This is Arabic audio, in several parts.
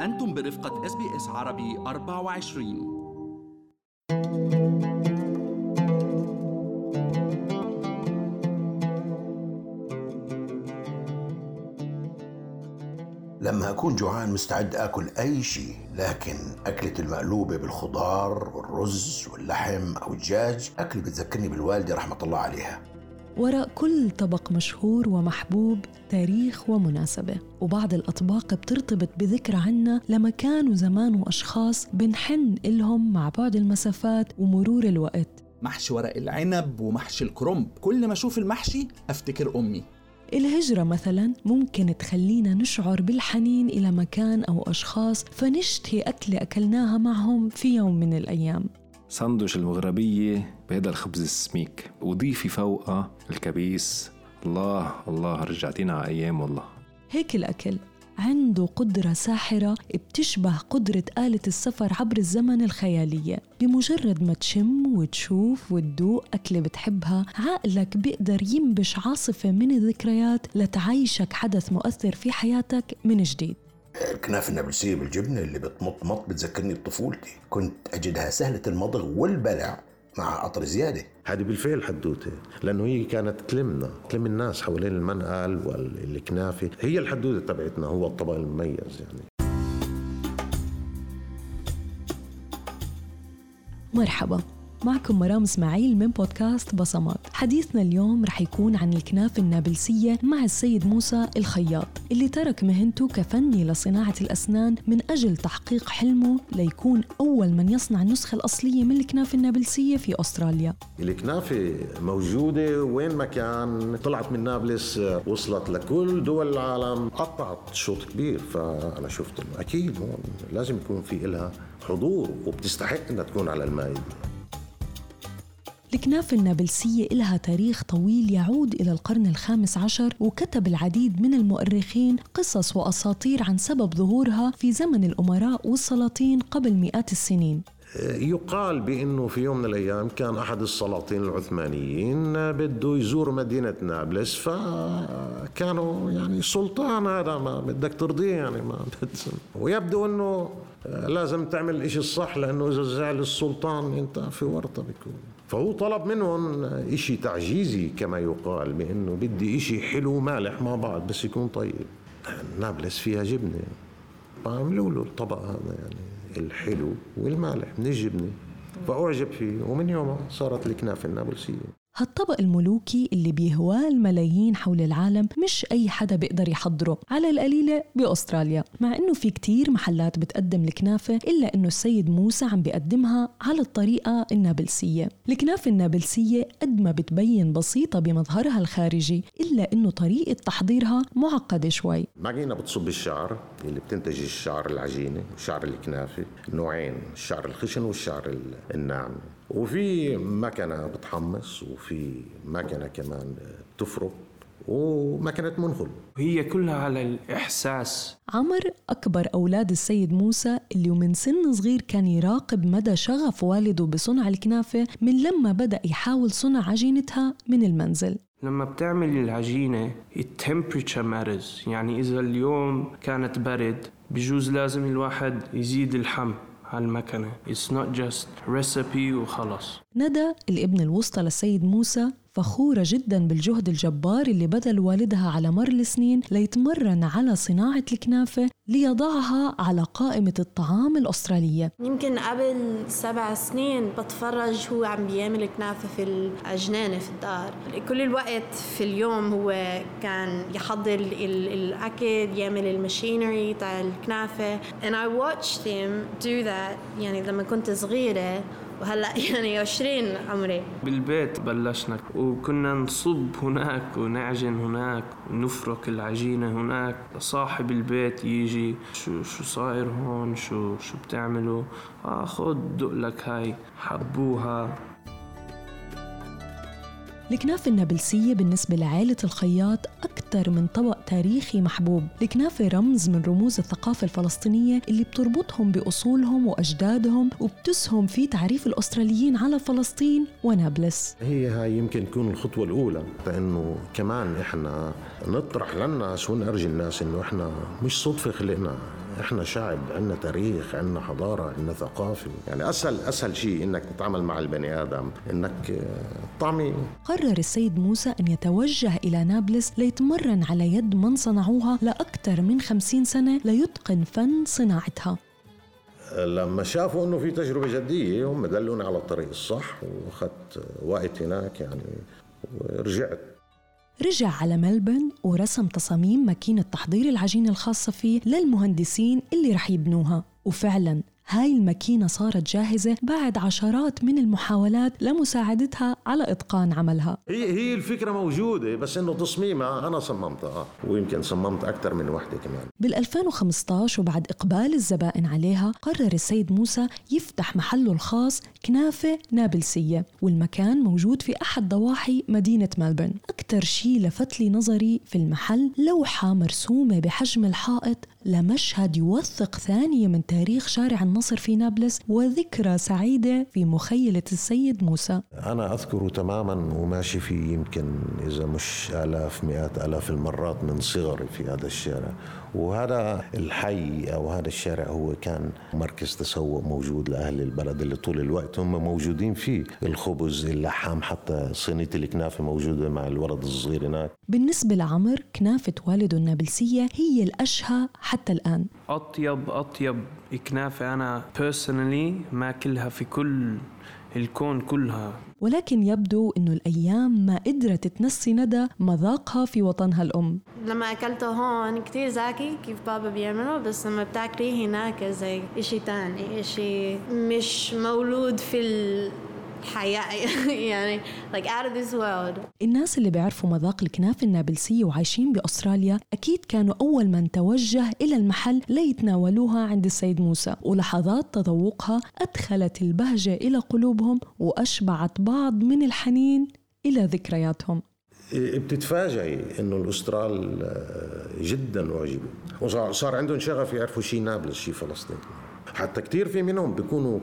أنتم برفقة SBS عربي 24. لما أكون جوعان مستعد أكل أي شيء، لكن أكلة المقلوبة بالخضار والرز واللحم أو الدجاج أكل بتذكرني بالوالدة رحمة الله عليها. وراء كل طبق مشهور ومحبوب تاريخ ومناسبة، وبعض الأطباق بترتبط بذكرى عنا لمكان وزمان وأشخاص بنحن إلهم مع بعد المسافات ومرور الوقت. محشي ورق العنب ومحشي الكرنب، كل ما أشوف المحشي أفتكر أمي. الهجرة مثلاً ممكن تخلينا نشعر بالحنين إلى مكان أو أشخاص، فنشتهي أكلة أكلناها معهم في يوم من الأيام. سندوش المغربية بهذا الخبز السميك وضيفي فوقه الكبيس. الله الله، رجعتينا على أيام والله. هيك الأكل عنده قدرة ساحرة بتشبه قدرة آلة السفر عبر الزمن الخيالية. بمجرد ما تشم وتشوف وتدوق أكلة بتحبها، عقلك بيقدر ينبش عاصفة من الذكريات لتعيشك حدث مؤثر في حياتك من جديد. الكنافة النابلسية بالجبنة اللي بتمطمط بتذكرني بطفولتي، كنت أجدها سهلة المضغ والبلع مع قطر زيادة. هذه بالفعل حدوتة، لأنه هي كانت تلم الناس حوالين المنقل والكنافة، هي الحدوتة تبعتنا، هو الطبق المميز يعني. مرحبا، معكم مرام اسماعيل من بودكاست بصمات. حديثنا اليوم رح يكون عن الكنافة النابلسية مع السيد موسى الخياط، اللي ترك مهنته كفني لصناعة الأسنان من أجل تحقيق حلمه ليكون أول من يصنع النسخة الأصلية من الكنافة النابلسية في أستراليا. الكنافة موجودة وين ما كان، طلعت من نابلس وصلت لكل دول العالم، قطعت شوط كبير. فأنا شفت إنه أكيد لازم يكون في إلها حضور وبتستحق إنها تكون على المائدة. الكنافة النابلسية إلها تاريخ طويل يعود إلى القرن ال15، وكتب العديد من المؤرخين قصص وأساطير عن سبب ظهورها في زمن الأمراء والسلاطين قبل مئات السنين. يقال بأنه في يوم من الأيام كان أحد السلاطين العثمانيين بده يزور مدينة نابلس، فكانوا يعني سلطان هذا ما بدك ترضيه يعني ما ويبدو أنه لازم تعمل الإشي الصح، لأنه إذا زعل السلطان أنت في ورطة بيكون. فهو طلب منهم إشي تعجيزي كما يقال، بأنه بدي إشي حلو مالح مع بعض بس يكون طيب. نابلس فيها جبنة، فعملوا له الطبق هذا يعني الحلو والمالح من الجبنة، فأعجب فيه، ومن يومها صارت الكنافة النابلسية. هالطبق الملوكي اللي بيهواه الملايين حول العالم مش أي حدا بيقدر يحضره، على القليلة بأستراليا، مع إنه في كتير محلات بتقدم الكنافة، إلا إنه السيد موسى عم بيقدمها على الطريقة النابلسية. الكنافة النابلسية قد ما بتبين بسيطة بمظهرها الخارجي، إلا إنه طريقة تحضيرها معقدة شوي. معجينة بتصب الشعر اللي بتنتج الشعر العجينة وشعر الكنافة، نوعين، الشعر الخشن والشعر الناعم، وفي مكنة بتحمص وفي مكنة كمان بتفرق ومكنة منخل، هي كلها على الإحساس. عمر أكبر أولاد السيد موسى، اللي من سن صغير كان يراقب مدى شغف والده بصنع الكنافة من لما بدأ يحاول صنع عجينتها من المنزل. لما بتعمل العجينة التمبريتشر ماترز، يعني إذا اليوم كانت برد بجوز لازم الواحد يزيد الحم على المكنة. It's not just recipe وخلاص. ندى الابن الوسطى للسيد موسى فخورة جداً بالجهد الجبار اللي بذل والدها على مر السنين ليتمرن على صناعة الكنافة ليضعها على قائمة الطعام الأسترالية. يمكن قبل 7 سنين بتفرج هو عم بيعمل كنافة في الأجنانة في الدار، كل الوقت في اليوم هو كان يحضر الأكل، يعمل الماشينري تاع الكنافة. And I watched him do that يعني لما كنت صغيرة، وهلأ يعني 20 عمري. بالبيت بلشنا وكنا نصب هناك ونعجن هناك ونفرك العجينة هناك، صاحب البيت يجي شو صاير هون، شو بتعملوا، خد دق لك هاي، حبوها. الكنافة النابلسية بالنسبة لعائلة الخياط أكثر من طبق تاريخي محبوب، الكنافة رمز من رموز الثقافة الفلسطينية اللي بتربطهم بأصولهم وأجدادهم، وبتسهم في تعريف الأستراليين على فلسطين ونابلس. هاي يمكن تكون الخطوة الأولى، لأنه كمان إحنا نطرح للناس ونرجي الناس إنه إحنا مش صدفة خلقنا، احنا شعب عندنا تاريخ، عندنا حضارة، عندنا ثقافة. يعني أسهل شيء إنك تتعامل مع البني آدم، إنك طعمي. قرر السيد موسى أن يتوجه إلى نابلس ليتمرن على يد من صنعوها لأكثر من 50 سنة ليتقن فن صناعتها. لما شافوا إنه في تجربة جدية هم دلوني على الطريق الصح، وأخذت وقت هناك يعني ورجعت. رجع على ملبن ورسم تصاميم ماكينة تحضير العجين الخاصة فيه للمهندسين اللي رح يبنوها، وفعلاً هاي الماكينة صارت جاهزة بعد عشرات من المحاولات لمساعدتها على إتقان عملها. هي الفكرة موجودة، بس إنه تصميمها أنا صممتها، ويمكن صممت أكثر من واحدة كمان. بال2015 وبعد إقبال الزبائن عليها قرر السيد موسى يفتح محله الخاص كنافة نابلسية، والمكان موجود في أحد ضواحي مدينة ملبورن. أكثر شيء لفت لي نظري في المحل لوحة مرسومة بحجم الحائط لمشهد يوثق ثانية من تاريخ شارع النصر في نابلس وذكرى سعيدة في مخيلة السيد موسى. أنا أذكره تماماً وماشي فيه يمكن إذا مش آلاف مئات آلاف المرات من صغري في هذا الشارع، وهذا الحي أو هذا الشارع هو كان مركز تسوق موجود لأهل البلد اللي طول الوقت هم موجودين فيه. الخبز، اللحام، حتى صينية الكنافة موجودة مع الولد الصغير هناك. بالنسبة لعمر، كنافة والده النابلسية هي الأشهى حتى الآن. أطيب كنافة أنا personally ما كلها في كل الكون كلها. ولكن يبدو إنه الأيام ما قدرت تنسي ندى مذاقها في وطنها الأم. لما أكلته هون كتير زاكي كيف بابا بيعمله، بس لما بتاكليه هناك زي إشي تاني، إشي مش مولود في الحياة يعني like out of this world. الناس اللي بيعرفوا مذاق الكنافة النابلسية وعايشين بأستراليا أكيد كانوا أول من توجه إلى المحل ليتناولوها عند السيد موسى، ولحظات تذوقها أدخلت البهجة إلى قلوبهم وأشبعت بعض من الحنين إلى ذكرياتهم. بتتفاجئي إنه الأسترال جدا واعجبوا وصار عندهم شغف يعرفوا شيء نابلس شيء فلسطين. حتى كتير في منهم بيكونوا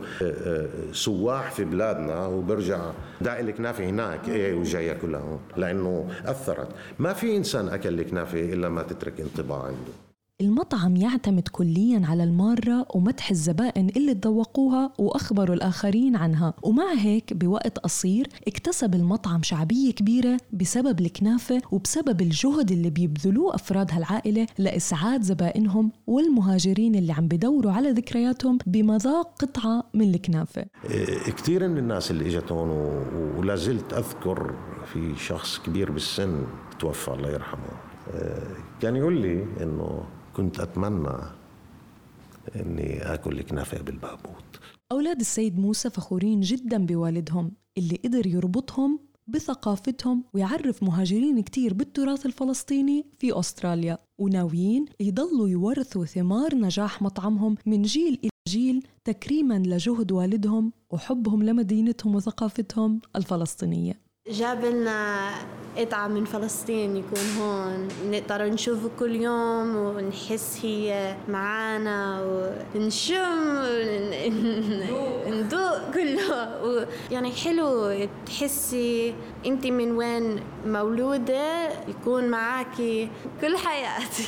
سواح في بلادنا وبرجع داعي الكنافة هناك وجاي ياكلها هون لأنه أثرت. ما في إنسان أكل الكنافة إلا ما تترك انطباع عنده. المطعم يعتمد كلياً على المارة ومدح الزبائن اللي تذوقوها وأخبروا الآخرين عنها، ومع هيك بوقت قصير اكتسب المطعم شعبية كبيرة بسبب الكنافة وبسبب الجهد اللي بيبذلوه أفراد هالعائلة لإسعاد زبائنهم والمهاجرين اللي عم بدوروا على ذكرياتهم بمذاق قطعة من الكنافة. كتير من الناس اللي إجتون ولازلت أذكر في شخص كبير بالسن توفى الله يرحمه، كان يقول لي إنه كنت أتمنى أني أكل كنافة بالبابوت. أولاد السيد موسى فخورين جداً بوالدهم اللي قدر يربطهم بثقافتهم ويعرف مهاجرين كتير بالتراث الفلسطيني في أستراليا، وناويين يضلوا يورثوا ثمار نجاح مطعمهم من جيل إلى جيل تكريماً لجهد والدهم وحبهم لمدينتهم وثقافتهم الفلسطينية. جاب لنا قطعة من فلسطين يكون هون نقدر نشوفه كل يوم ونحس هي معانا ونشم وندوق كله يعني حلو تحسي انت من وين مولودة يكون معاكي كل حياتي.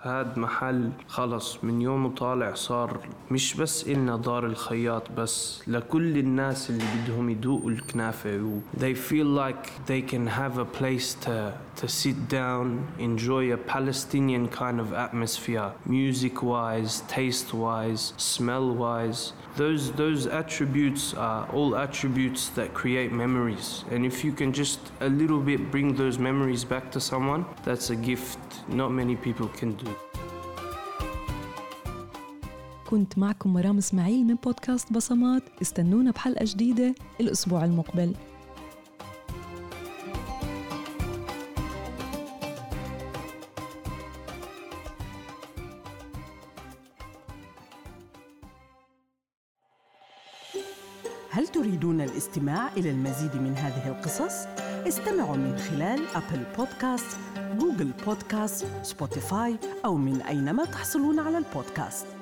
هاد محل خلص من يوم وطالع صار مش بس إلنا دار الخياط، بس لكل الناس اللي بدهم يدوقوا الكنافة. They feel like they can have a place to sit down, enjoy a Palestinian kind of atmosphere, music-wise, taste-wise, smell-wise. Those attributes are all attributes that create memories. And if you can just a little bit bring those memories back to someone, that's a gift not many people can do. كنت معكم مرام اسماعيل من بودكاست بصمات. استنونا بحلقة جديدة الأسبوع المقبل. هل تريدون الاستماع إلى المزيد من هذه القصص؟ استمعوا من خلال أبل بودكاست، جوجل بودكاست، سبوتيفاي أو من أينما تحصلون على البودكاست.